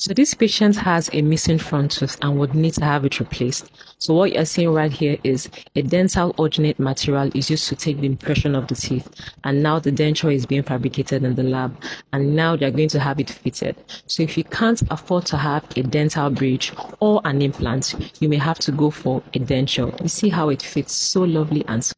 So this patient has a missing front tooth and would need to have it replaced. So what you're seeing right here is a dental alternate material is used to take the impression of the teeth, and now the denture is being fabricated in the lab, and now they're going to have it fitted. So if you can't afford to have a dental bridge or an implant, you may have to go for a denture. You see how it fits so lovely and so